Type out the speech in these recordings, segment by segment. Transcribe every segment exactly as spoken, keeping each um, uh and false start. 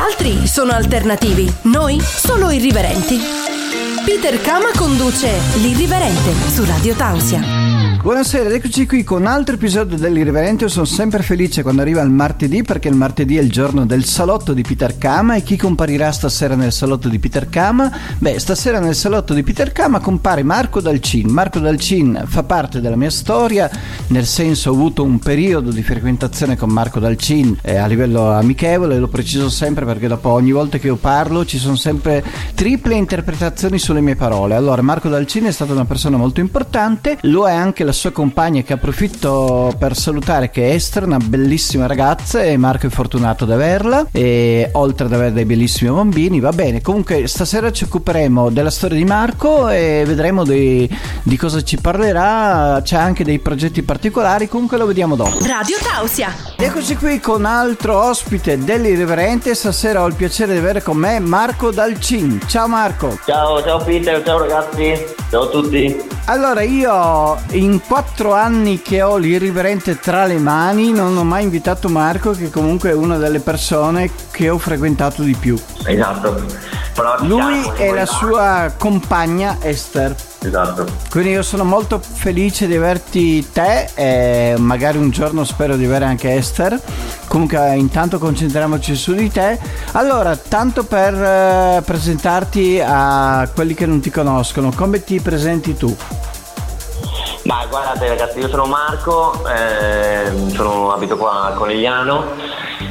altri sono alternativi, noi solo irriverenti. Peter Kama conduce l'Irriverente su Radiotausia. Buonasera, eccoci qui con un altro episodio dell'Irriverente. Io sono sempre felice quando arriva il martedì, perché il martedì è il giorno del salotto di Peter Kama. E chi comparirà stasera nel salotto di Peter Kama? Beh, stasera nel salotto di Peter Kama compare Marco Dal Cin. Marco Dal Cin fa parte della mia storia, nel senso ho avuto un periodo di frequentazione con Marco Dal Cin eh, a livello amichevole, lo preciso sempre perché dopo ogni volta che io parlo ci sono sempre triple interpretazioni sulle mie parole. Allora, Marco Dal Cin è stata una persona molto importante, lo è anche la sua compagna, che approfitto per salutare, che è Estra, una bellissima ragazza, e Marco è fortunato ad averla, e oltre ad avere dei bellissimi bambini. Va bene, comunque stasera ci occuperemo della storia di Marco e vedremo di, di cosa ci parlerà. C'è anche dei progetti particolari, comunque lo vediamo dopo. Radiotausia. Eccoci qui con altro ospite dell'Irriverente. Stasera ho il piacere di avere con me Marco Dal Cin. Ciao Marco. Ciao, ciao Peter, ciao ragazzi, ciao a tutti. Allora, io in quattro anni che ho l'Irriverente tra le mani non ho mai invitato Marco, che comunque è una delle persone che ho frequentato di più. Esatto. Però lui e la sua compagna Esther. Esatto. Quindi io sono molto felice di averti te, e magari un giorno spero di avere anche Esther. Comunque intanto concentriamoci su di te. Allora, tanto per eh, presentarti a quelli che non ti conoscono, come ti presenti tu? Ma guardate ragazzi, io sono Marco, eh, sono, abito qua a Conegliano,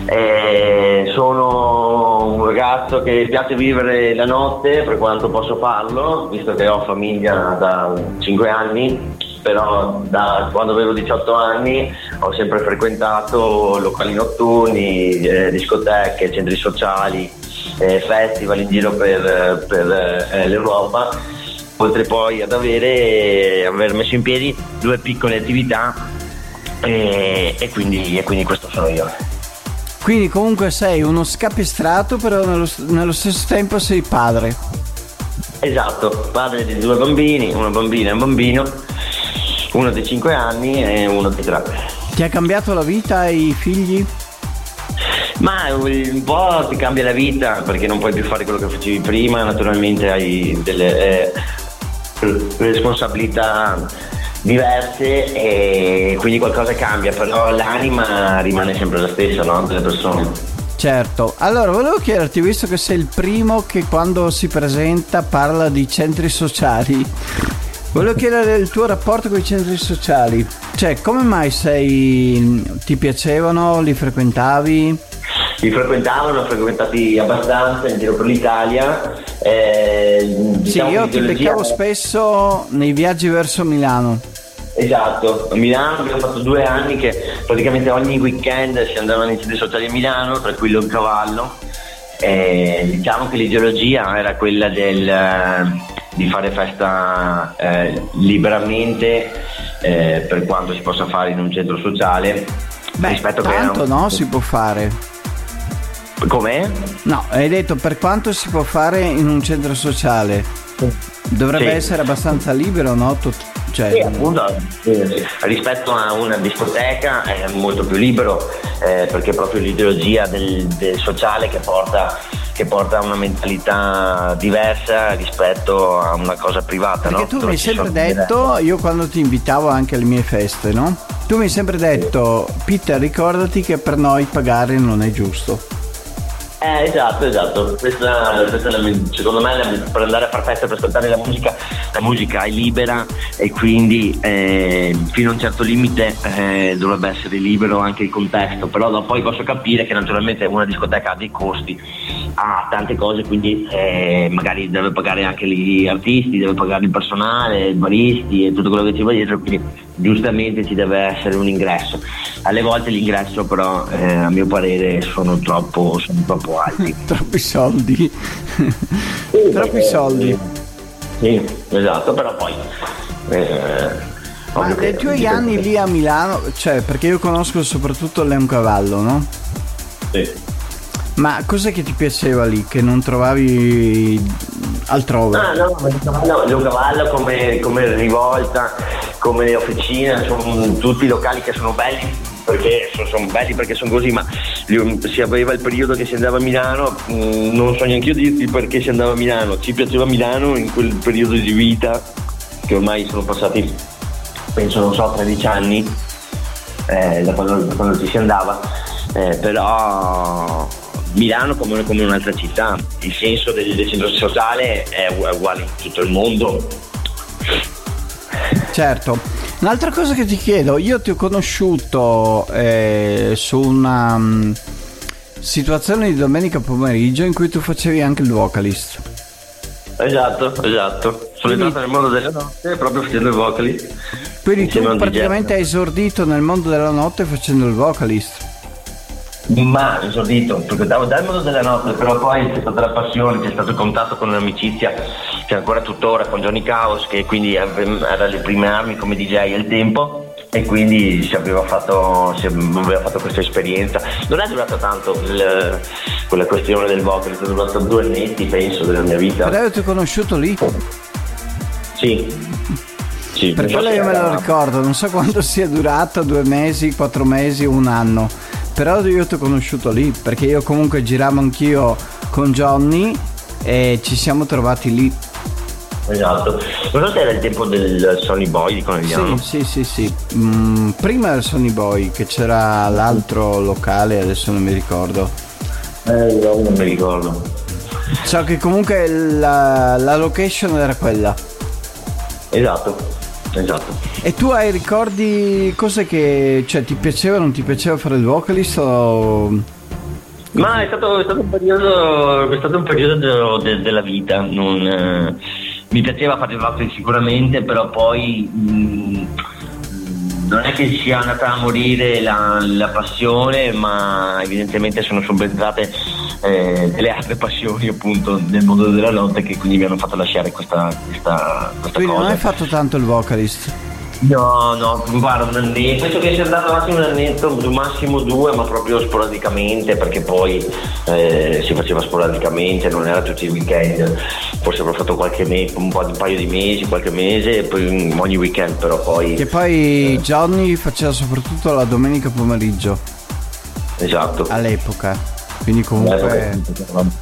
eh, sono un ragazzo che piace vivere la notte per quanto posso farlo, visto che ho famiglia da cinque anni, però da quando avevo diciotto anni ho sempre frequentato locali notturni, eh, discoteche, centri sociali, eh, festival in giro per, per eh, l'Europa. Oltre poi ad avere aver messo in piedi due piccole attività, e, e, quindi, e quindi questo sono io. Quindi comunque sei uno scapistrato, però nello, nello stesso tempo sei padre. Esatto, padre di due bambini, una bambina e un bambino, uno di cinque anni e uno di tre. Ti ha cambiato la vita i figli? Ma un po' ti cambia la vita, perché non puoi più fare quello che facevi prima, naturalmente hai delle... Eh, responsabilità diverse, e quindi qualcosa cambia, però l'anima rimane sempre la stessa, no? Delle persone. Certo. Allora, volevo chiederti, visto che sei il primo che quando si presenta parla di centri sociali, volevo chiedere il tuo rapporto con i centri sociali, cioè come mai sei, ti piacevano, li frequentavi? Li frequentavo, ne ho frequentati abbastanza in giro per l'Italia. Eh, diciamo sì, io ti beccavo spesso nei viaggi verso Milano. Esatto, a Milano abbiamo fatto due anni che praticamente ogni weekend si andavano in centri sociali a Milano, tra cui Leoncavallo. Eh, diciamo che l'ideologia era quella del, di fare festa eh, liberamente eh, per quanto si possa fare in un centro sociale. Beh, rispetto tanto che un... no, si può fare. Come? No, hai detto per quanto si può fare in un centro sociale. Dovrebbe sì. essere abbastanza libero, no? Tut- cioè, sì, appunto, eh, rispetto a una discoteca è molto più libero, eh, perché è proprio l'ideologia del, del sociale che porta, che porta a una mentalità diversa rispetto a una cosa privata, perché no? Perché tu mi hai sempre detto, io quando ti invitavo anche alle mie feste, no? Tu mi hai sempre detto, Peter, ricordati che per noi pagare non è giusto. Eh, esatto, esatto, questa, questa è la, secondo me la, per andare a far festa, per ascoltare la musica, la musica è libera, e quindi eh, fino a un certo limite eh, dovrebbe essere libero anche il contesto, però no, poi posso capire che naturalmente una discoteca ha dei costi, ha tante cose, quindi eh, magari deve pagare anche gli artisti, deve pagare il personale, i baristi e tutto quello che ci va dietro, quindi giustamente ci deve essere un ingresso. Alle volte l'ingresso però eh, a mio parere sono troppo, sono troppo alti. Troppi soldi. Sì, troppi eh, soldi. Sì, esatto, però poi eh, ma dei tuoi anni che... lì a Milano, cioè, perché io conosco soprattutto Leoncavallo, no? Sì. Ma cos'è che ti piaceva lì che non trovavi altrove? Ah, no, no, Lugavallo come, come rivolta, come officina, sono tutti i locali che sono belli perché sono, sono belli, perché sono così, ma si aveva il periodo che si andava a Milano, non so neanche io dirti perché si andava a Milano, ci piaceva Milano in quel periodo di vita che ormai sono passati, penso, non so, tredici anni eh, da, quando, da quando ci si andava, eh, però Milano come, come un'altra città, il senso del, del centro sociale è uguale in tutto il mondo. Certo. Un'altra cosa che ti chiedo, io ti ho conosciuto eh, su una um, situazione di domenica pomeriggio in cui tu facevi anche il vocalist. Esatto, esatto. Sono quindi, entrato nel mondo della notte proprio facendo il vocalist. Quindi tu praticamente hai esordito nel mondo della notte facendo il vocalist. Ma esordito, perché davo dal mondo della notte, però poi c'è stata la passione, c'è stato il contatto con un'amicizia che ancora tuttora con Johnny Chaos, che quindi era le prime armi come D J al tempo, e quindi si aveva fatto, si aveva fatto questa esperienza. Non è durata tanto il, quella questione del vocal, è durata due annetti penso della mia vita. Però ti ho conosciuto lì? Sì. Sì, per quello io me lo ricordo, non so quanto sia durata, due mesi, quattro mesi, un anno, però io ti ho conosciuto lì, perché io comunque giravo anch'io con Johnny e ci siamo trovati lì. Esatto, non so se era il tempo del Sony Boy di Conegliano. Sì, sì, sì, sì. Mm, prima del Sony Boy, che c'era l'altro locale, adesso non mi ricordo. Eh, io non mi ricordo. So che comunque la, la location era quella. Esatto. Esatto. E tu hai ricordi, cose che, cioè, ti piaceva o non ti piaceva fare il vocalist o... Ma è stato, è stato un periodo, è stato un periodo de, de, della vita, non, eh, mi piaceva fare il vocalist sicuramente, però poi mh, non è che sia andata a morire la, la passione, ma evidentemente sono subentrate eh, delle altre passioni appunto nel mondo della notte, che quindi mi hanno fatto lasciare questa, questa, questa quindi cosa. Quindi non hai fatto tanto il vocalist? No, no, guarda, un annetto, penso che sia andato avanti un annetto, massimo due, ma proprio sporadicamente, perché poi eh, si faceva sporadicamente, non era tutti i weekend, forse avrò fatto qualche me- un, po- un paio di mesi, qualche mese, e poi ogni weekend, però poi... Che poi eh. Johnny faceva soprattutto la domenica pomeriggio. Esatto. All'epoca, quindi comunque...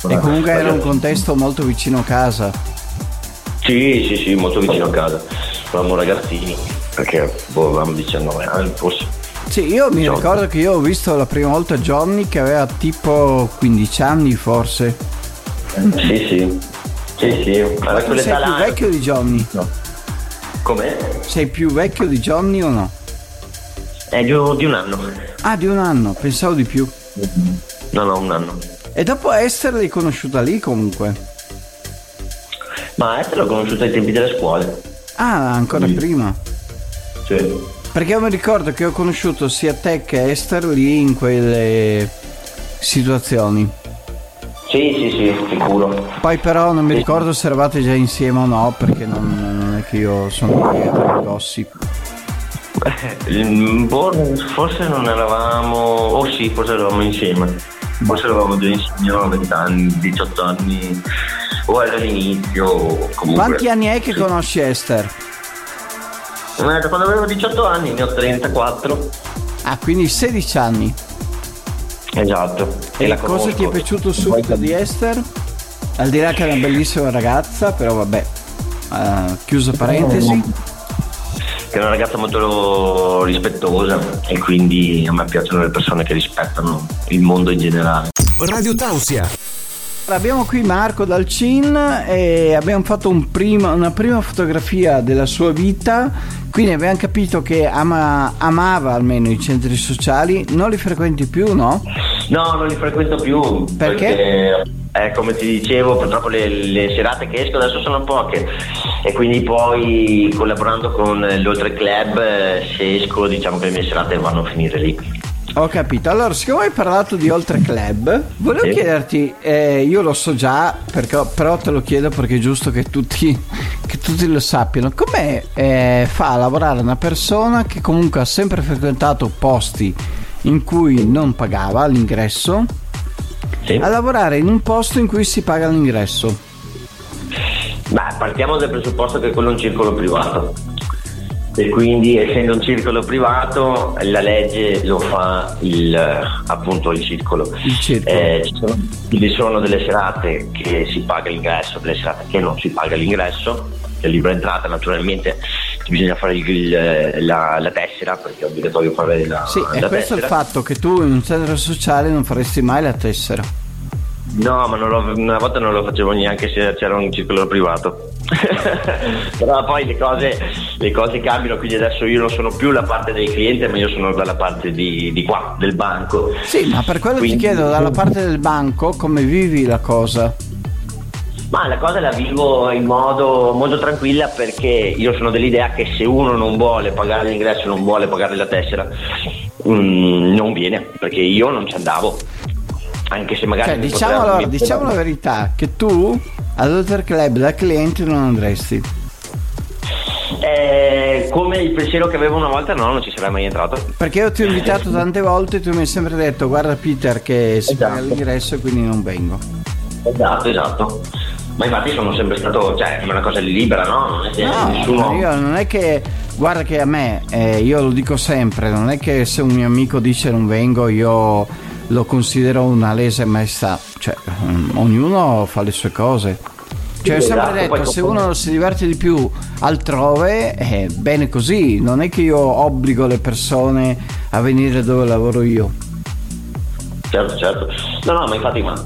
Eh, e comunque era un contesto molto vicino a casa. Sì, sì, sì, molto vicino a casa, eravamo ragazzini, perché boh, avevamo diciannove anni forse. Sì, io mi diciotto ricordo che io ho visto la prima volta Johnny che aveva tipo quindici anni forse. Sì, sì, sì, sì. Ma tu sei più vecchio di Johnny? No. Come? Sei più vecchio di Johnny o no? È di un anno. Ah, di un anno, pensavo di più. No, no, un anno. E dopo Esther l'hai conosciuta lì comunque? Ma Esther l'ho conosciuta ai tempi della scuola. Ah, ancora sì. Prima? Sì. Perché io mi ricordo che ho conosciuto sia te che Esther lì in quelle situazioni. Sì, sì, sì, sicuro. Poi però non mi sì. ricordo se eravate già insieme o no, perché non, non è che io sono dietro i gossip. Forse non eravamo... Oh sì, forse eravamo insieme. Forse eravamo due insieme a venti anni, diciotto anni... o all'inizio comunque. Quanti anni hai che conosci Esther? Eh, da quando avevo diciotto anni, ne ho trentaquattro. Ah, quindi sedici anni. Esatto. E, e la cosa conosco. Ti è piaciuto subito di Esther? Al di là che è una bellissima ragazza, però vabbè, uh, chiuso parentesi. Che è una ragazza molto rispettosa, e quindi a me piacciono le persone che rispettano il mondo in generale. Radiotausia. Abbiamo qui Marco Dal Cin e abbiamo fatto un prima, una prima fotografia della sua vita, quindi abbiamo capito che ama, amava almeno i centri sociali. Non li frequenti più, no? No, non li frequento più. Perché? perché eh, come ti dicevo, purtroppo le, le serate che esco adesso sono poche, e quindi poi collaborando con l'Oltre Club, se esco diciamo che le mie serate vanno a finire lì. Ho capito. Allora, siccome hai parlato di Oltre Club, volevo sì. chiederti, eh, io lo so già, perché, però te lo chiedo perché è giusto che tutti, che tutti lo sappiano. Come eh, fa a lavorare una persona che comunque ha sempre frequentato posti in cui non pagava l'ingresso, sì. a lavorare in un posto in cui si paga l'ingresso? Beh, partiamo dal presupposto che quello è un circolo privato. e quindi, essendo un circolo privato, la legge lo fa il, appunto il circolo, il circolo. Eh, ci, sono, ci sono delle serate che si paga l'ingresso, delle serate che non si paga l'ingresso, è libera entrata, naturalmente bisogna fare il, la, la tessera, perché è obbligatorio fare la, sì, la tessera. Sì, è questo il fatto, che tu in un centro sociale non faresti mai la tessera. No, ma non lo, una volta non lo facevo neanche se c'era un circolo privato. Però poi le cose, le cose cambiano, quindi adesso io non sono più la parte del cliente, ma io sono dalla parte di, di qua, del banco. Sì, ma per quello quindi... ti chiedo, dalla parte del banco, come vivi la cosa? Ma la cosa la vivo in modo molto tranquilla, perché io sono dell'idea che se uno non vuole pagare l'ingresso, non vuole pagare la tessera, um, non viene, perché io non ci andavo, anche se magari cioè, diciamo, allora, diciamo la verità, che tu all'Oltre Club da cliente non andresti. Eh, come il pensiero che avevo una volta, no, non ci sarei mai entrato, perché io ti ho invitato tante volte e tu mi hai sempre detto: guarda Peter che si esatto. paga l'ingresso e quindi non vengo. Esatto, esatto. Ma infatti sono sempre stato, cioè, è una cosa libera, no? Non è no, nessuno... io non è che, guarda che a me, eh, io lo dico sempre, non è che se un mio amico dice non vengo io lo considero una lesa maestà, cioè, um, ognuno fa le sue cose. Cioè, sì, ho sempre esatto, detto, se uno me. si diverte di più altrove, eh, bene così, non è che io obbligo le persone a venire dove lavoro io. Certo, certo. No, no, ma infatti, ma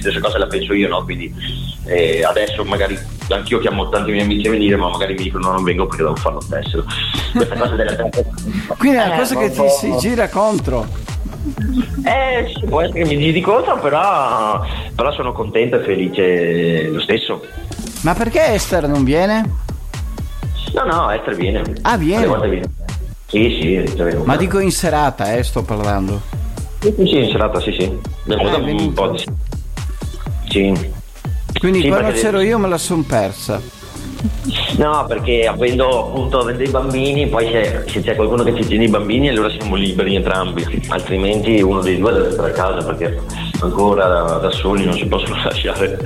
stessa cosa la penso io, no? Quindi... E adesso magari anch'io chiamo tanti miei amici a venire, ma magari mi dicono no, non vengo perché devo farlo stesso. Questa cosa della testa. Quindi è una cosa eh, che ti si gira contro. Eh, sì, può essere che mi giri contro, però, però sono contento e felice lo stesso. Ma perché Esther non viene? No, no, Esther viene. Ah, viene? viene. Sì, sì. Avevo... Ma dico in serata, eh, sto parlando. Sì, sì, in serata, sì, sì. Eh, un po' di... Sì. Quindi sì, quando c'ero io me la son persa. No, perché avendo appunto avendo i bambini, poi se, se c'è qualcuno che ci tiene i bambini, allora siamo liberi entrambi, altrimenti uno dei due deve stare a casa, perché ancora da, da soli non si possono lasciare.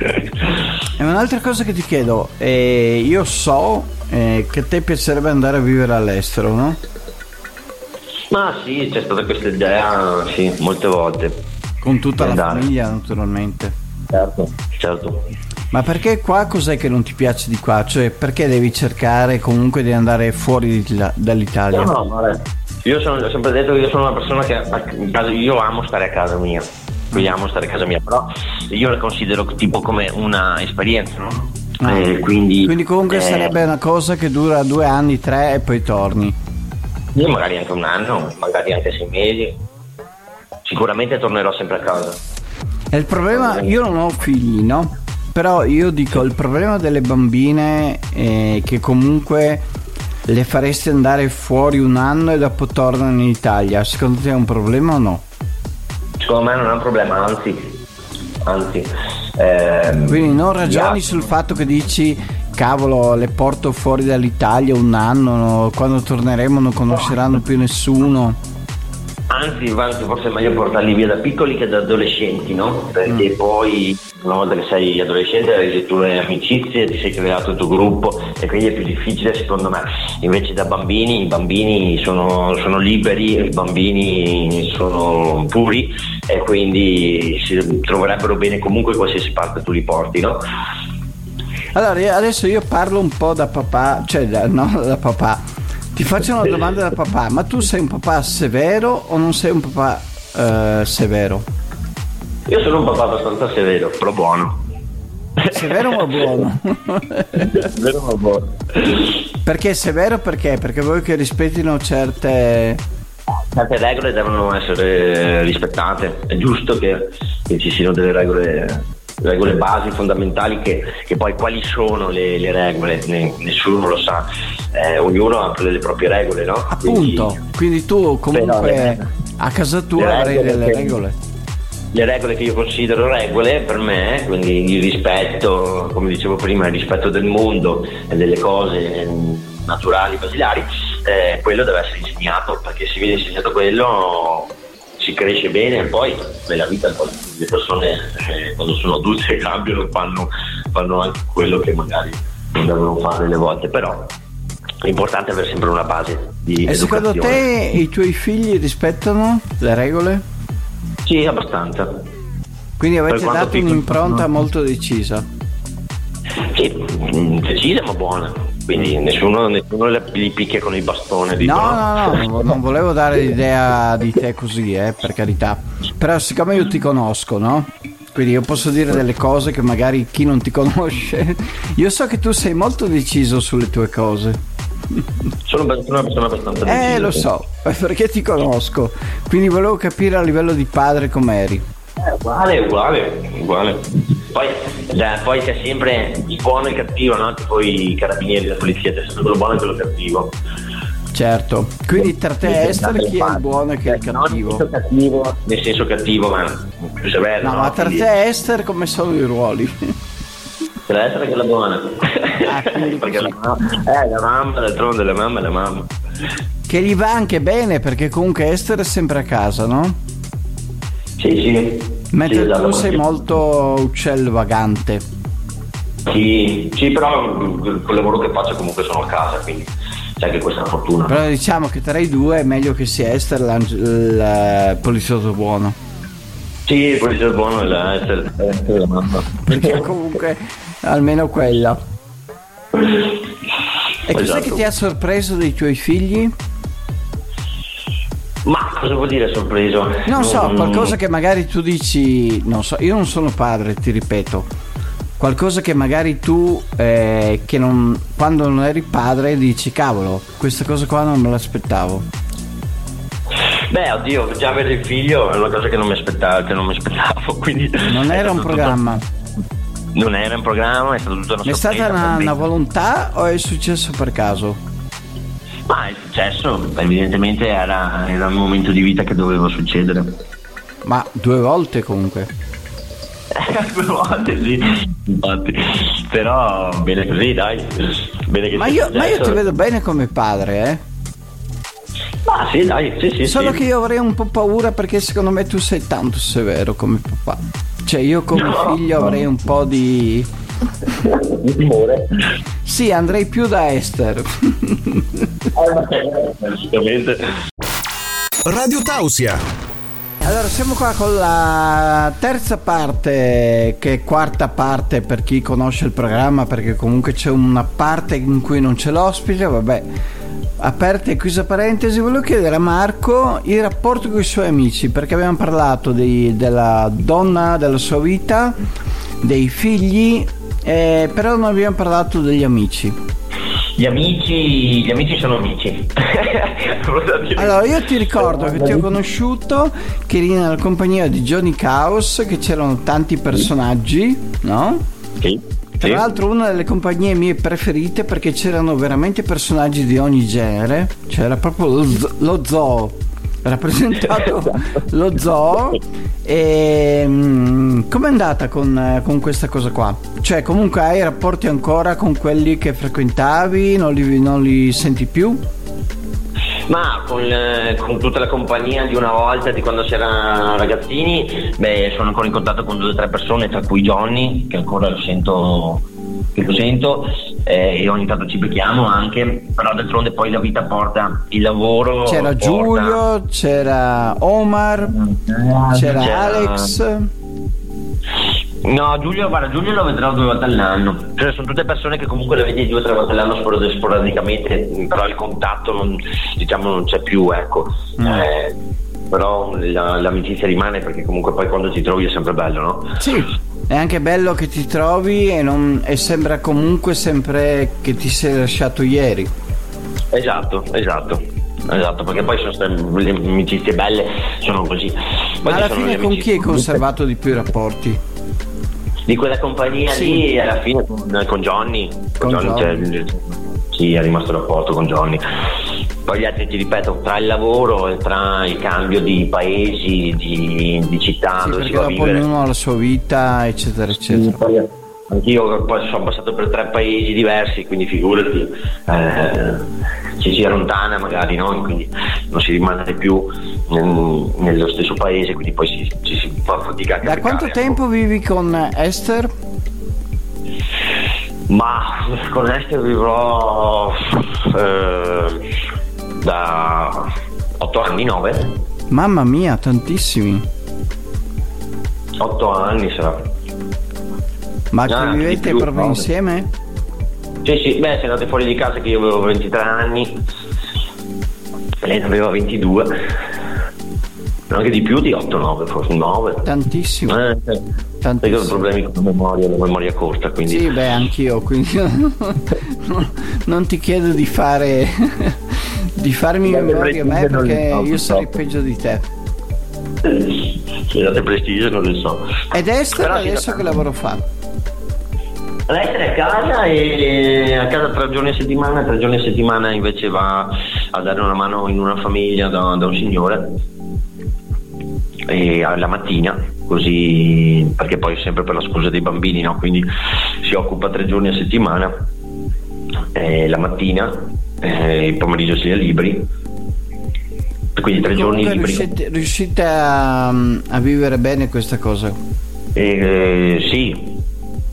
E un'altra cosa che ti chiedo, eh, io so eh, che a te piacerebbe andare a vivere all'estero, no? Ma sì, c'è stata questa idea, sì, molte volte. Con tutta la andare. famiglia, naturalmente. Certo, certo. Ma perché qua, cos'è che non ti piace di qua? Cioè, perché devi cercare comunque di andare fuori di là, dall'Italia? No, no, vabbè. Io sono, ho sempre detto che io sono una persona che io amo stare a casa mia. Io amo stare a casa mia, però io la considero tipo come una esperienza, no? Ah, eh, quindi, quindi comunque eh... sarebbe una cosa che dura due anni, tre e poi torni. Io magari anche un anno, magari anche sei mesi. Sicuramente tornerò sempre a casa. E il problema, io non ho figli, no? Però io dico, il problema delle bambine è che comunque le faresti andare fuori un anno e dopo tornano in Italia. Secondo te è un problema o no? Secondo me non è un problema, anzi, anzi. Ehm, Quindi non ragioni sul fatto che dici, cavolo, le porto fuori dall'Italia un anno, quando torneremo non conosceranno più nessuno. Anzi, anzi, forse è meglio portarli via da piccoli che da adolescenti, no? Perché mm. poi, una volta che sei adolescente, hai le tue amicizie, ti sei creato il tuo gruppo e quindi è più difficile, secondo me. Invece da bambini, i bambini sono, sono liberi, i bambini sono puri e quindi si troverebbero bene comunque qualsiasi parte tu li porti, no? Allora, adesso io parlo un po' da papà, cioè da, no, da papà. Ti faccio una domanda da papà, ma tu sei un papà severo o non sei un papà eh, severo? Io sono un papà abbastanza severo, però buono. Severo ma buono. Severo ma buono. Perché severo? Perché? Perché vuoi che rispettino certe... Certe regole devono essere rispettate, è giusto che, che ci siano delle regole... regole basi fondamentali che, che poi quali sono le, le regole ne, nessuno lo sa, eh, ognuno ha le proprie regole, no? Appunto, quindi, quindi tu comunque beh, no, a casa tua avrai delle che, regole, le regole che io considero regole per me, quindi il rispetto, come dicevo prima, il rispetto del mondo e delle cose naturali, basilari, eh, quello deve essere insegnato, perché se viene insegnato quello si cresce bene e poi nella vita le persone, eh, quando sono adulte, cambiano, fanno, fanno anche quello che magari non devono fare le volte, però l'importante è avere sempre una base di e educazione. Secondo te i tuoi figli rispettano le regole? Sì, abbastanza. Quindi avete dato piccolo, un'impronta no? molto decisa. Sì, decisa ma buona. Quindi nessuno, nessuno li picchia con il bastone. Di no, no, no, no, non volevo dare l'idea di te così, eh, per carità. Però siccome io ti conosco, no? Quindi io posso dire delle cose che magari chi non ti conosce. Io so che tu sei molto deciso sulle tue cose. Sono una persona abbastanza decisa. Eh, lo so, perché ti conosco. Quindi volevo capire a livello di padre com'eri. Eh, uguale, uguale, uguale. Poi, cioè, poi c'è sempre il buono e il cattivo, no? Tipo i carabinieri, la polizia, c'è sempre quello buono e quello cattivo. Certo. Quindi tra te, Esther, chi è il buono e chi è il cattivo? Nel senso cattivo, nel senso cattivo, ma più severo. No, no, ma tra quindi... te, Esther, come sono i ruoli? Tra Esther che è la buona. Ah, perché la mamma, eh, la mamma, d'altronde la mamma è la mamma. Che gli va anche bene, perché comunque Esther è sempre a casa, no? Sì, sì. Mentre sì, tu sei molto uccello vagante. Sì, sì, però il lavoro che faccio comunque sono a casa, quindi c'è anche questa fortuna. Però diciamo che tra i due è meglio che sia Esther il poliziotto buono. Sì, il poliziotto buono è la Esther, la mamma. Perché comunque almeno quella. E cos'è esatto. che ti ha sorpreso dei tuoi figli? Ma cosa vuol dire sorpreso? Non, non so, qualcosa che magari tu dici, non so, io non sono padre, ti ripeto, qualcosa che magari tu eh, che non, quando non eri padre dici cavolo, questa cosa qua non me l'aspettavo. Beh, oddio, già avere il figlio è una cosa che non mi aspettavo, che non mi aspettavo, quindi non era un programma. Tutto, non era un programma, è stata tutta una sorpresa. È stata una, una volontà o è successo per caso? Ma ah, è successo, evidentemente era, era un momento di vita che doveva succedere. Ma due volte comunque? Due volte sì, infatti. Però bene così, dai. Bene che ma, io, ma io ti vedo bene come padre, eh? Ma sì, dai, sì, sì. Solo sì. che io avrei un po' paura perché secondo me tu sei tanto severo come papà. Cioè io come no, figlio no. avrei un po' di... di timore. Sì, andrei più da Esther. Radiotausia. Allora siamo qua con la terza parte, che è quarta parte per chi conosce il programma, perché comunque c'è una parte in cui non c'è l'ospite. Vabbè, aperta e chiusa parentesi, volevo chiedere a Marco il rapporto con i suoi amici, perché abbiamo parlato di, della donna, della sua vita, dei figli, eh, però non abbiamo parlato degli amici. Gli amici, gli amici sono amici. Allora io ti ricordo che ti ho conosciuto che eri nella compagnia di Johnny Chaos, che c'erano tanti personaggi, no? Sì. Tra l'altro una delle compagnie mie preferite, perché c'erano veramente personaggi di ogni genere, cioè era proprio lo, z- lo zoo rappresentato lo zoo. E um, com'è andata con, con questa cosa qua? Cioè comunque hai rapporti ancora con quelli che frequentavi? Non li, non li senti più? Ma con, eh, con tutta la compagnia di una volta, di quando c'erano ragazzini, beh, sono ancora in contatto con due o tre persone, tra cui Johnny, che ancora lo sento, che lo sento, eh, e ogni tanto ci becchiamo anche, però d'altronde poi la vita porta il lavoro. C'era porta... Giulio, c'era Omar, c'era, c'era... Alex. No, Giulio, guarda, Giulio lo vedrò due volte all'anno. Cioè sono tutte persone che comunque le vedi due o tre volte all'anno sporadicamente, però il contatto non, diciamo, non c'è più, ecco. Mm. Eh, però la, l'amicizia rimane, perché comunque poi quando ti trovi è sempre bello, no? Sì, è anche bello che ti trovi e, non, e sembra comunque sempre che ti sei lasciato ieri. Esatto, esatto. Esatto, perché poi sono state, le amicizie belle sono così. Poi alla fine con chi hai conservato di più i rapporti? Di quella compagnia sì. lì, alla fine con, con Johnny. Con, con Johnny, Johnny. Cioè, sì, è rimasto il rapporto con Johnny. Poi gli altri, ti ripeto, tra il lavoro e tra il cambio di paesi, di, di città, sì, dove si va a vivere. Perché ognuno ha la sua vita, eccetera, eccetera. Sì, poi, anch'io poi sono passato per tre paesi diversi, quindi figurati, eh, ci si allontana magari, no? Quindi non si rimane più nel, nello stesso paese, quindi poi ci si, si, si fa fatica. Da quanto tempo vivi con Esther? Ma con Esther vivrò eh, da otto anni, nove. Mamma mia, tantissimi. Otto anni sarà. Ma ah, vivete più, proprio nove. Insieme? Sì, sì, beh, siamo andati fuori di casa che io avevo ventitré anni, lei ne aveva ventidue, anche di più di otto nove, forse nove. Tantissimo. Eh, tantissimo. Io ho problemi con la memoria, la memoria corta, quindi. Sì, beh, anch'io, quindi non ti chiedo di fare di farmi beh, memoria a me, perché so, io sarei so. peggio di te. Se date prestigio non lo so. Ed Esther adesso che lavoro fa? Esther è a casa, e a casa tre giorni a settimana, tre giorni a settimana invece va a dare una mano in una famiglia da, da un signore, e alla mattina, così, perché poi sempre per la scusa dei bambini, no? Quindi si occupa tre giorni a settimana, e la mattina e il pomeriggio si è liberi, quindi tre giorni liberi. Riuscite, riuscite a, a vivere bene questa cosa? Eh, sì.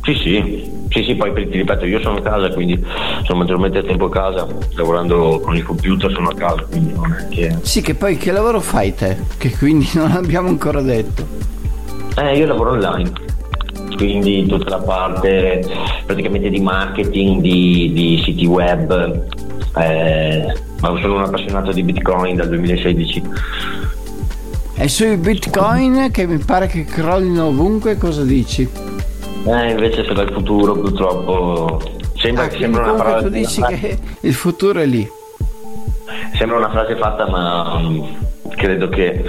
Sì, sì, sì, sì, poi ti ripeto, io sono a casa, quindi sono maggiormente a tempo a casa, lavorando con il computer sono a casa, quindi non è che... Sì, che poi che lavoro fai te? Che quindi non abbiamo ancora detto. Eh, io lavoro online, quindi tutta la parte praticamente di marketing, di, di siti web, eh, ma sono un appassionato di Bitcoin dal duemilasedici. E sui Bitcoin, che mi pare che crollino ovunque, cosa dici? Eh, invece sarà il futuro, purtroppo. Sembra ah, che sembra una frase. Tu dici che il futuro è lì. Sembra una frase fatta, ma um, credo che,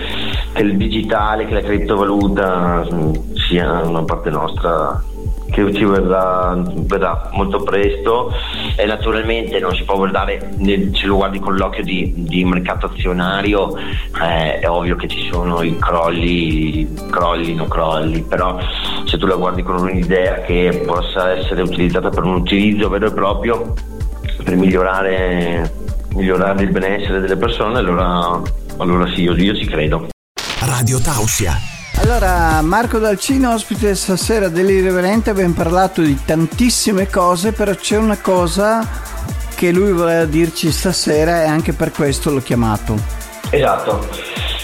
che il digitale, che la criptovaluta um, sia una parte nostra che ci verrà, verrà molto presto, e naturalmente non si può guardare, se lo guardi con l'occhio di, di mercato azionario, eh, è ovvio che ci sono i crolli, crolli, non crolli, però se tu la guardi con un'idea che possa essere utilizzata per un utilizzo vero e proprio, per migliorare, migliorare il benessere delle persone, allora, allora sì, io, io ci credo. Radiotausia. Allora, Marco Dal Cin, ospite stasera dell'Irriverente, abbiamo parlato di tantissime cose, però c'è una cosa che lui voleva dirci stasera, e anche per questo l'ho chiamato. Esatto,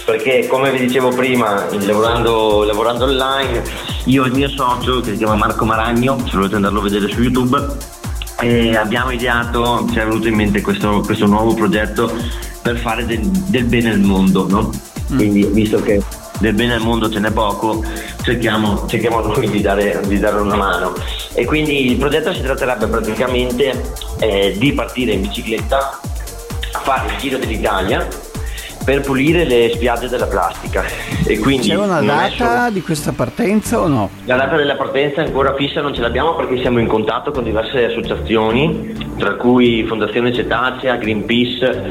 perché come vi dicevo prima, lavorando, lavorando online, io e il mio socio, che si chiama Marco Maragno, se volete andarlo a vedere su YouTube, e abbiamo ideato, ci è venuto in mente questo, questo nuovo progetto per fare del, del bene al mondo, no? Mm. Quindi, visto che del bene al mondo ce n'è poco, cerchiamo, cerchiamo noi di dare, di dare una mano, e quindi il progetto si tratterebbe praticamente eh, di partire in bicicletta a fare il giro dell'Italia per pulire le spiagge della plastica. E quindi c'è una data solo... di questa partenza o no? La data della partenza ancora fissa non ce l'abbiamo, perché siamo in contatto con diverse associazioni, tra cui Fondazione Cetacea, Greenpeace,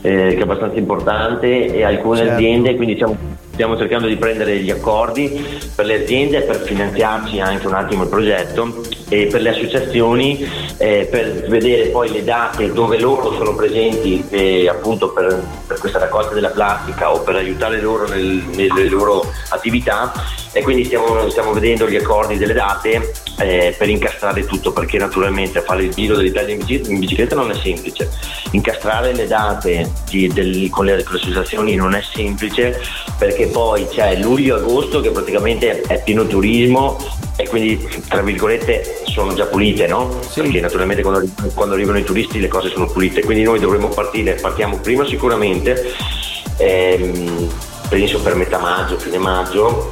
eh, che è abbastanza importante, e alcune certo. aziende, quindi siamo stiamo cercando di prendere gli accordi per le aziende, per finanziarci anche un attimo il progetto, e per le associazioni, eh, per vedere poi le date dove loro sono presenti, eh, appunto per, per questa raccolta della plastica, o per aiutare loro nel, nelle loro attività, e quindi stiamo, stiamo vedendo gli accordi delle date eh, per incastrare tutto, perché naturalmente fare il giro dell'Italia in bicicletta, in bicicletta non è semplice, incastrare le date di, del, con, le, con le associazioni non è semplice, perché poi c'è luglio-agosto che praticamente è pieno turismo, e quindi tra virgolette sono già pulite, no? Sì. Perché naturalmente quando, quando arrivano i turisti le cose sono pulite, quindi noi dovremmo partire, partiamo prima sicuramente, ehm, penso per metà maggio, fine maggio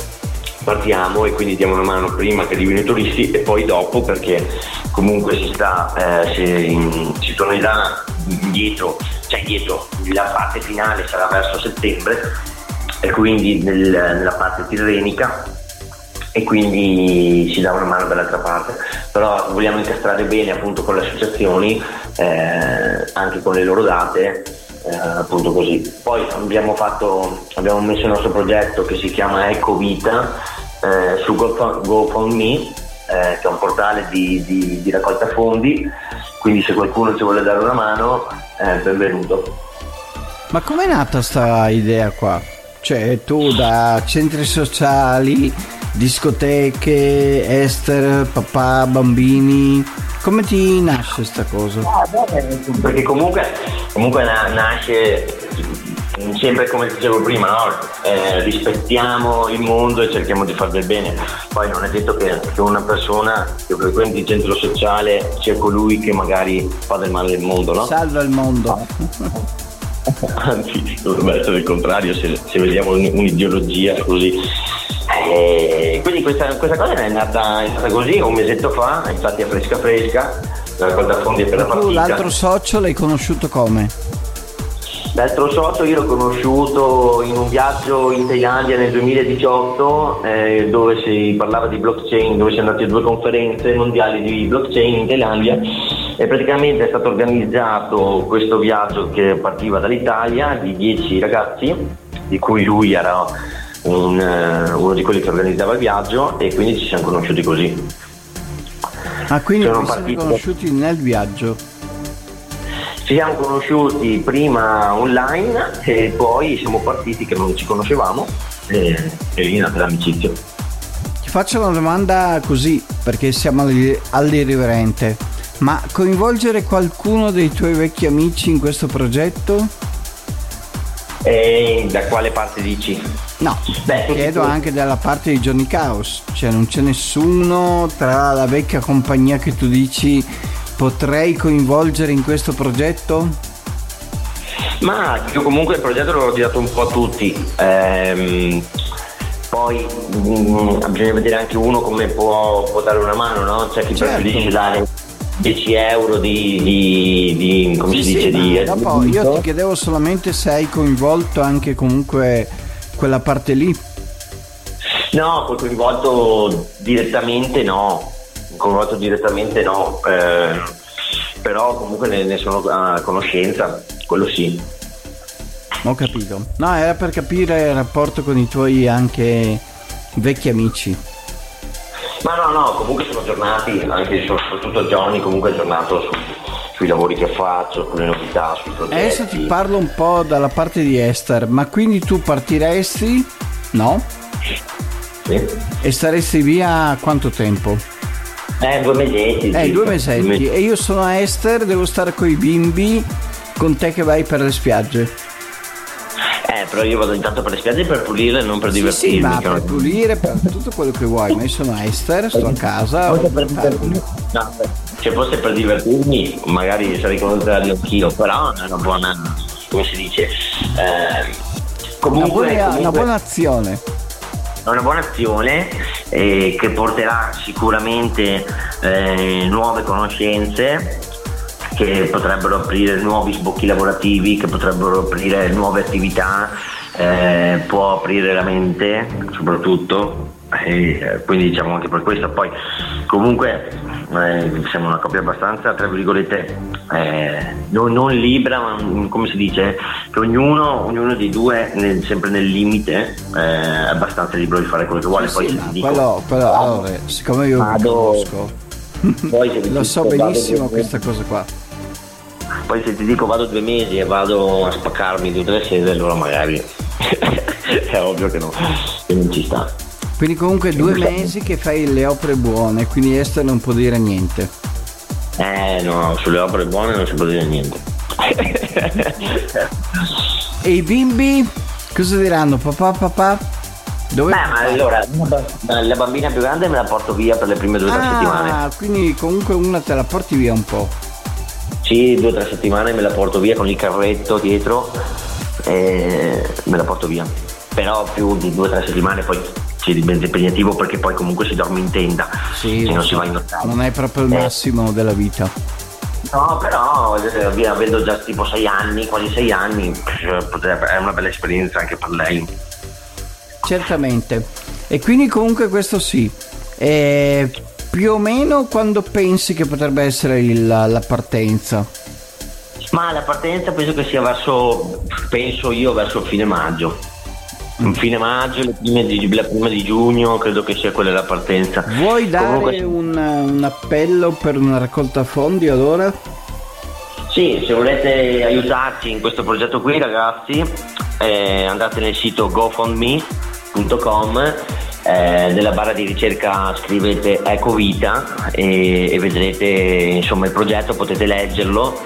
partiamo, e quindi diamo una mano prima che arrivino i turisti, e poi dopo, perché comunque si sta eh, si, si tornerà indietro, cioè dietro la parte finale sarà verso settembre, e quindi nel, nella parte tirrenica, e quindi ci dà una mano dall'altra parte, però vogliamo incastrare bene appunto con le associazioni, eh, anche con le loro date, eh, appunto così. Poi abbiamo fatto, abbiamo messo il nostro progetto che si chiama Ecovita eh, su GoFundMe, Eh, che è un portale di, di, di raccolta fondi, quindi se qualcuno ci vuole dare una mano, eh, benvenuto. Ma com'è nata sta idea qua? Cioè tu da centri sociali, discoteche, Esther, papà, bambini. Come ti nasce sta cosa? Ah, beh, perché comunque, comunque na- nasce sempre, come dicevo prima, no? eh, rispettiamo il mondo e cerchiamo di far del bene. Poi non è detto che, che una persona che frequenti il centro sociale sia colui che magari fa del male al mondo, no? Salva il mondo. Anzi, dovrebbe essere il contrario, se, se vediamo un, un'ideologia così. E quindi questa, questa cosa è nata, è nata così un mesetto fa, infatti è fresca fresca, la raccolta fondi per la partita. Tu l'altro socio l'hai conosciuto come? L'altro socio io l'ho conosciuto in un viaggio in Tailandia nel duemiladiciotto, eh, dove si parlava di blockchain, dove si sono andati a due conferenze mondiali di blockchain in Tailandia, e praticamente è stato organizzato questo viaggio che partiva dall'Italia di dieci ragazzi, di cui lui era un, uno di quelli che organizzava il viaggio, e quindi ci siamo conosciuti così. Ah, quindi sono vi partito... siete conosciuti nel viaggio? Ci siamo conosciuti prima online e poi siamo partiti che non ci conoscevamo, e, e lì è nata l'amicizia. Ti faccio una domanda così, perché siamo all'Irriverente, ma coinvolgere qualcuno dei tuoi vecchi amici in questo progetto? E da quale parte dici? No, beh, chiedo anche dalla parte di Johnny Chaos, cioè non c'è nessuno tra la vecchia compagnia che tu dici potrei coinvolgere in questo progetto? Ma io comunque il progetto l'ho girato un po' a tutti, ehm, poi mh, bisogna vedere anche uno come può, può dare una mano, no? C'è chi certo. preferisce dare dieci euro di, di, di come sì, si dice sì, di dopo di... Io ti chiedevo solamente se hai coinvolto anche comunque quella parte lì. No, coinvolto direttamente no. coinvolto direttamente no eh, però comunque ne, ne sono a conoscenza, quello sì. Ho capito, no, era per capire il rapporto con i tuoi anche vecchi amici. Ma no no comunque sono aggiornati, anche soprattutto Johnny comunque è aggiornato su, sui lavori che faccio, sulle novità, sui progetti. Adesso ti parlo un po' dalla parte di Esther, ma quindi tu partiresti, no? Sì. E staresti via quanto tempo? Eh, due mesetti. Eh, due mesetti. Me- e io sono a Esther, devo stare con i bimbi, con te che vai per le spiagge. Eh, però io vado intanto per le spiagge per pulire, non per sì, divertirmi. Sì, ma per pulire, per tutto quello che vuoi, ma io sono a Esther, sto a casa. Per per... No, se fosse per divertirmi, magari sarei contrario anch'io, però è una buona, come si dice, eh, comunque, una, buona, comunque... una buona azione. È una buona azione eh, che porterà sicuramente eh, nuove conoscenze che potrebbero aprire nuovi sbocchi lavorativi, che potrebbero aprire nuove attività, eh, può aprire la mente soprattutto, eh, quindi diciamo anche per questo. Poi comunque eh, siamo una coppia abbastanza, tra virgolette, eh, non, non libera, ma come si dice, che ognuno, ognuno dei due nel, sempre nel limite eh, è abbastanza libero di fare quello che vuole. Sì, poi sì, ti dico, quello, quello, allora, siccome io vado, conosco, poi lo so benissimo questa cosa qua. Poi se ti dico vado due mesi e vado a spaccarmi due o tre sede, allora magari è ovvio che, no, che non ci sta. Quindi comunque due mesi che fai le opere buone, quindi Esther non può dire niente. Eh no, sulle opere buone non si può dire niente. E i bimbi cosa diranno? Papà, papà? Dove? Beh, ma allora la bambina più grande me la porto via per le prime due o ah, tre settimane. Ah, quindi comunque una te la porti via un po'? Sì, due o tre settimane me la porto via con il carretto dietro e me la porto via. Però più di due o tre settimane poi si diventa impegnativo, perché poi comunque si dorme in tenda. Sì, se non so, si va in nottata. Non è proprio il massimo eh. della vita. No, però avendo già tipo sei anni, quasi sei anni, è una bella esperienza anche per lei. Certamente. E quindi comunque questo sì. E più o meno quando pensi che potrebbe essere il, la partenza? Ma la partenza penso che sia verso, penso io, verso fine maggio. Fine maggio, la prima, di, la prima di giugno credo che sia quella la partenza. Vuoi dare comunque un, un appello per una raccolta fondi allora? Sì, se volete aiutarci in questo progetto qui ragazzi, eh, andate nel sito go fund me punto com eh, nella barra di ricerca scrivete Ecovita e, e vedrete insomma il progetto, potete leggerlo.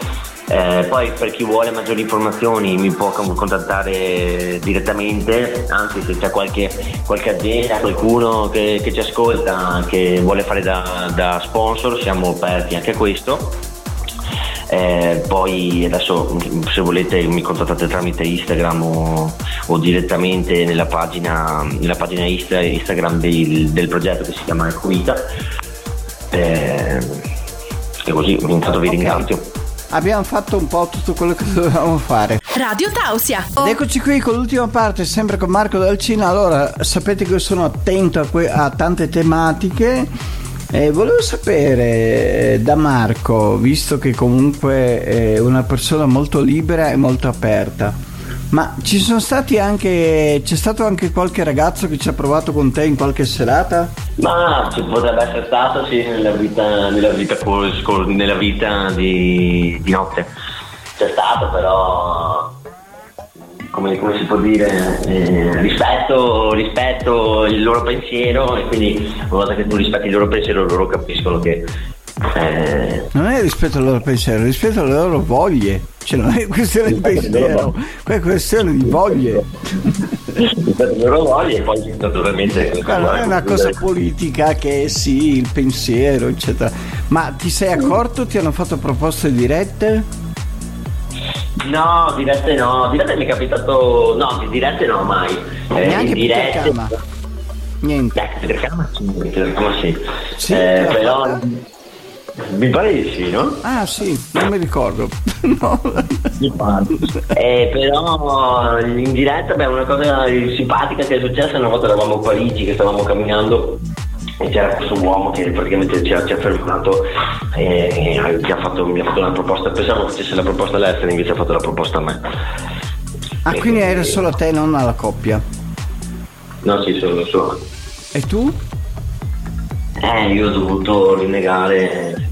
Eh, poi per chi vuole maggiori informazioni mi può contattare direttamente, anzi se c'è qualche, qualche azienda, qualcuno che, che ci ascolta, che vuole fare da, da sponsor, siamo aperti anche a questo. Eh, poi adesso se volete mi contattate tramite Instagram o, o direttamente nella pagina, nella pagina Insta, Instagram del, del progetto che si chiama Incubita. Eh, e così intanto vi okay. ringrazio. Abbiamo fatto un po' tutto quello che dovevamo fare. Radiotausia. Oh. Eccoci qui con l'ultima parte, sempre con Marco Dal Cin. Allora, sapete che sono attento a, que- a tante tematiche e volevo sapere da Marco, visto che comunque è una persona molto libera e molto aperta, ma ci sono stati anche c'è stato anche qualche ragazzo che ci ha provato con te in qualche serata? Ma ci potrebbe essere stato, sì, nella vita nella vita, nella vita di, di notte c'è stato, però come, come si può dire, eh, rispetto rispetto il loro pensiero, e quindi una volta che tu rispetti il loro pensiero loro capiscono che eh... non è rispetto al loro pensiero, rispetto alle loro voglie, cioè non è questione di pensiero, è questione di voglie. E poi naturalmente non è una cosa politica che sì, il pensiero eccetera. Ma ti sei accorto, ti hanno fatto proposte dirette? No, dirette no, dirette mi è capitato, no, dirette no mai. Eh, neanche dirette. Peter Kama. Niente. Peter Kama sì, Peter Kama sì. sì eh, però fatta? Mi pare di sì, no? Ah sì, non mi ricordo. No. Mi pare. Eh, però in diretta, beh, una cosa simpatica che è successa una volta, eravamo a Parigi, che stavamo camminando e c'era questo uomo che praticamente ci ha, ci ha fermato e, e ci ha fatto, mi ha fatto una proposta. Pensavo facesse la proposta all'estero, invece ha fatto la proposta a me. Ah, e quindi era solo a te, non alla coppia? No, sì, solo solo. E tu? Eh, io ho dovuto rinnegare.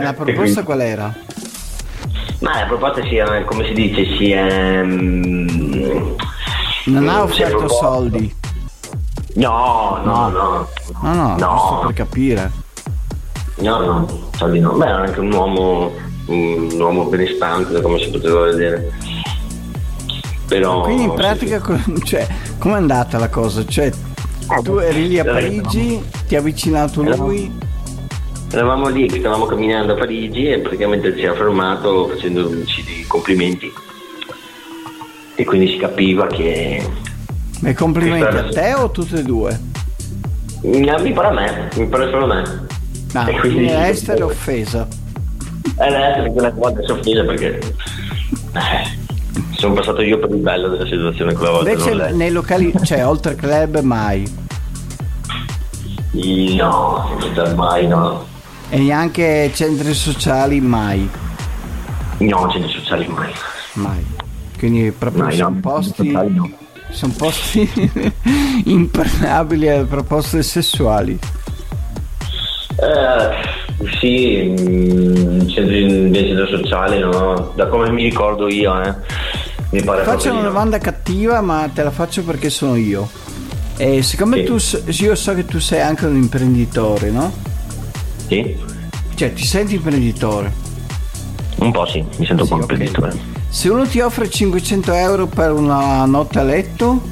La proposta qual era? Ma la proposta si è, come si dice, si è... Non ha offerto soldi? No, no, no. No, no, no. Giusto per capire. No, no, soldi no. Beh, era anche un uomo, un uomo benestante, da come si poteva vedere. Però... Quindi in pratica, cioè, com'è andata la cosa? Cioè, tu eri lì a Parigi, ti ha avvicinato lui? Eravamo lì, stavamo camminando a Parigi e praticamente ci ha fermato facendoci dei complimenti e quindi si capiva che... Ma i complimenti a te o tutte e due? No, mi pare a me, mi pare solo a me. No, e quindi è Esther offesa. È Esther quella volta si è offesa perché... sono passato io per il bello della situazione quella volta. Invece nei locali, cioè oltre club mai? No, mai no. E neanche centri sociali mai? No, centri sociali mai. Mai. Quindi proprio mai, sono, no. posti, no. sono posti imprenabili alle proposte sessuali. Eh, sì, nel centro sociale no, da come mi ricordo io, eh. Mi pare faccio una domanda cattiva, ma te la faccio perché sono io. E siccome sì. tu io so che tu sei anche un imprenditore, no? Sì. Cioè, ti senti imprenditore? Un po' sì, mi sento sì, un po' okay. imprenditore. Se uno ti offre cinquecento euro per una notte a letto?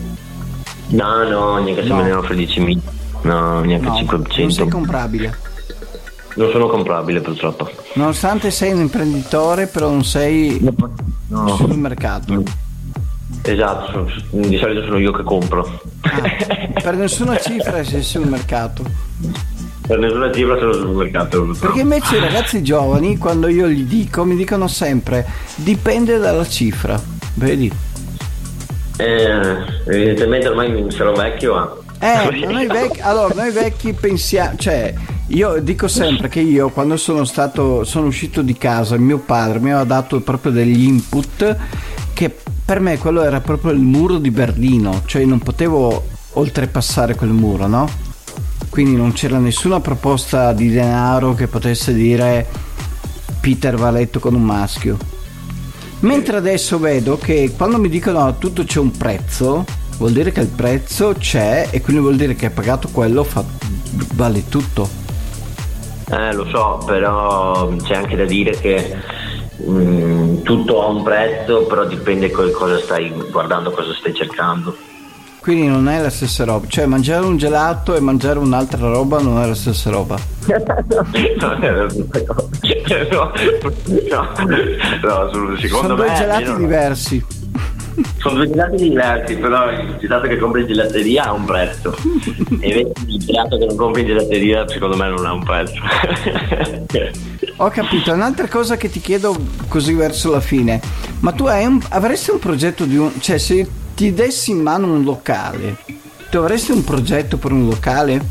No, no, neanche se no. me ne offre diecimila. No, neanche no, cinquecento. Non sei comprabile. Non sono comprabile purtroppo. Nonostante sei un imprenditore, però non sei no. sul mercato. Esatto, di solito sono io che compro. Ah, per nessuna cifra sei sul mercato. Per nessuna cifra sono sul mercato. Perché invece i ragazzi giovani, quando io gli dico, mi dicono sempre dipende dalla cifra. Vedi? Eh, evidentemente ormai sarò vecchio, ma... Eh, noi vecchi, allora noi vecchi pensiamo, cioè io dico sempre che io quando sono stato sono uscito di casa, mio padre mi aveva dato proprio degli input che per me quello era proprio il muro di Berlino, cioè non potevo oltrepassare quel muro, no? Quindi non c'era nessuna proposta di denaro che potesse dire Peter va a letto con un maschio. Mentre adesso vedo che quando mi dicono a tutto c'è un prezzo, vuol dire che il prezzo c'è e quindi vuol dire che pagato quello fa, vale tutto. Eh, lo so, però c'è anche da dire che mh, tutto ha un prezzo, però dipende co- cosa stai guardando, cosa stai cercando. Quindi non è la stessa roba, cioè mangiare un gelato e mangiare un'altra roba non è la stessa roba. No, no, no, no, secondo me sono due gelati non... diversi. Sono due gelati diversi, però il gelato che compri in gelateria ha un prezzo e invece il gelato che non compri in gelateria secondo me non ha un prezzo. Ho capito. Un'altra cosa che ti chiedo così verso la fine, ma tu hai un... avresti un progetto di un... cioè se ti dessi in mano un locale, tu avresti un progetto per un locale?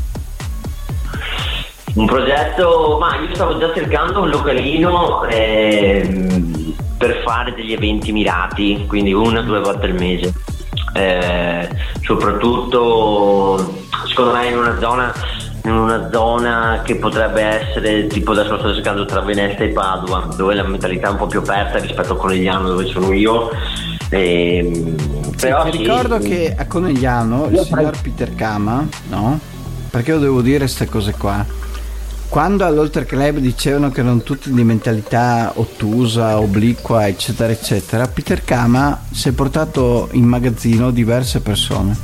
Un progetto? Ma io stavo già cercando un localino eh, per fare degli eventi mirati, quindi una o due volte al mese, eh, soprattutto secondo me in una zona in una zona che potrebbe essere tipo, adesso sto cercando tra Venezia e Padova, dove la mentalità è un po' più aperta rispetto a Conegliano, dove sono io. Eh, però sì, ti ricordo sì, che a Conegliano il signor Peter Kama, no? Perché io devo dire queste cose qua, quando all'Oltre Club dicevano che non tutti di mentalità ottusa, obliqua eccetera eccetera, Peter Kama si è portato in magazzino diverse persone.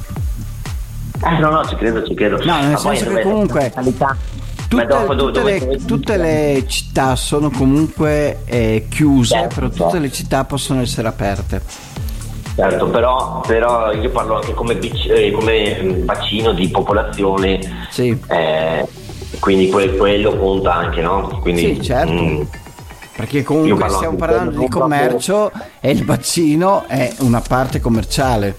Eh no no, ci credo, ci credo. No, nel senso che comunque Tutte, dopo, tutte, dove, le, dove... tutte le città sono comunque eh, chiuse, certo, però tutte certo. le città possono essere aperte. Certo, però, però io parlo anche come, bic- come bacino di popolazione, sì. eh, quindi que- quello conta anche, no? Quindi, sì, certo, mm, perché comunque stiamo parlando di commercio proprio... e il bacino è una parte commerciale.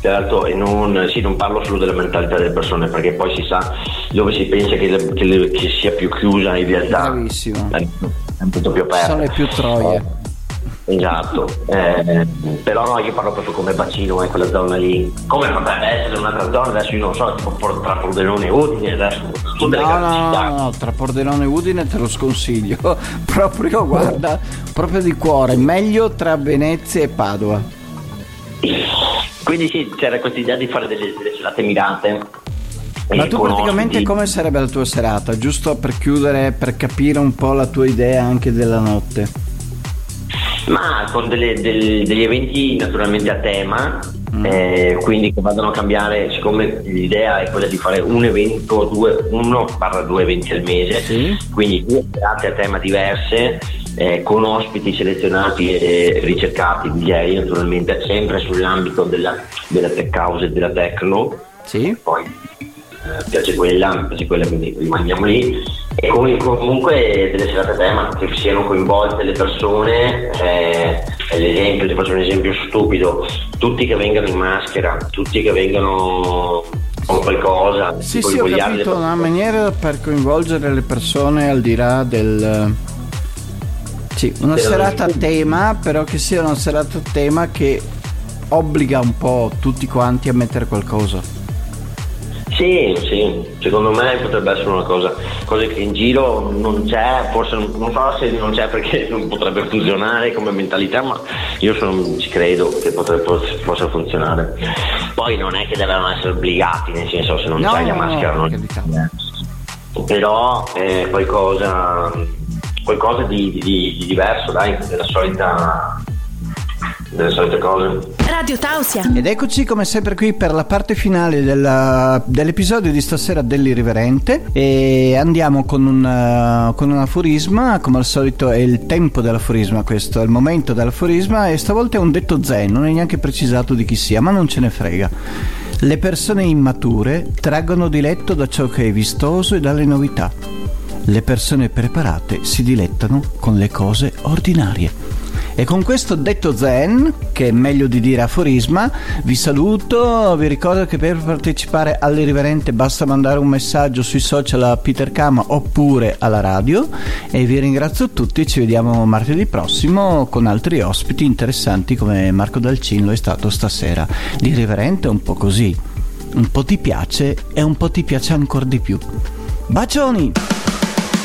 Certo, e non, sì, non parlo solo della mentalità delle persone, perché poi si sa dove si pensa che, le, che, le, che sia più chiusa, in realtà bravissimo, è un punto più aperto, sono le più troie, eh, esatto. Eh, però no, io parlo proprio come bacino, eh, quella zona lì, come potrebbe essere un'altra zona, adesso io non so, tipo tra Pordenone e Udine, adesso sono delle no, grandi no, no, tra Pordenone e Udine te lo sconsiglio proprio, guarda, proprio di cuore, meglio tra Venezia e Padova. Quindi sì, c'era questa idea di fare delle, delle serate mirate. Ma tu praticamente come sarebbe la tua serata? Giusto per chiudere, per capire un po' la tua idea anche della notte. Ma con delle, del, degli eventi naturalmente a tema, mm. eh, quindi che vadano a cambiare, siccome l'idea è quella di fare un evento, due, uno barra due eventi al mese, sì. Quindi due serate a tema diverse. Eh, con ospiti selezionati e ricercati, D J naturalmente, sempre sull'ambito della, della tech house e della techno, sì. Poi eh, piace quella, mi piace quella, quindi rimaniamo lì, e con, comunque delle serate tema che siano coinvolte le persone, eh, l'esempio, ti faccio un esempio stupido, tutti che vengano in maschera, tutti che vengano con qualcosa, sì sì, ho capito, una maniera per coinvolgere le persone al di là del... Sì, una serata a tema, però che sia una serata a tema che obbliga un po' tutti quanti a mettere qualcosa. Sì, sì, secondo me potrebbe essere una cosa, cose che in giro non c'è, forse non, non so se non c'è perché non potrebbe funzionare come mentalità, ma io sono, ci credo che potrebbe, possa funzionare. Poi non è che devono essere obbligati, nel senso se non no, c'hai la maschera no, non c'è. Però è qualcosa... qualcosa di, di, di diverso, dai, della solita delle solite cose. Radiotausia. Ed eccoci come sempre qui per la parte finale della, dell'episodio di stasera dell'Irriverente, e andiamo con un con un aforisma, come al solito è il tempo dell'aforisma, questo è il momento dell'aforisma, e stavolta è un detto zen, non è neanche precisato di chi sia, ma non ce ne frega. Le persone immature traggono diletto da ciò che è vistoso e dalle novità. Le persone preparate si dilettano con le cose ordinarie. E con questo detto zen, che è meglio di dire aforisma, vi saluto. Vi ricordo che per partecipare all'Irriverente basta mandare un messaggio sui social a Peter Kama oppure alla radio. E vi ringrazio tutti, ci vediamo martedì prossimo con altri ospiti interessanti come Marco Dal Cin lo è stato stasera. L'Irriverente è un po' così, un po' ti piace e un po' ti piace ancora di più. Bacioni!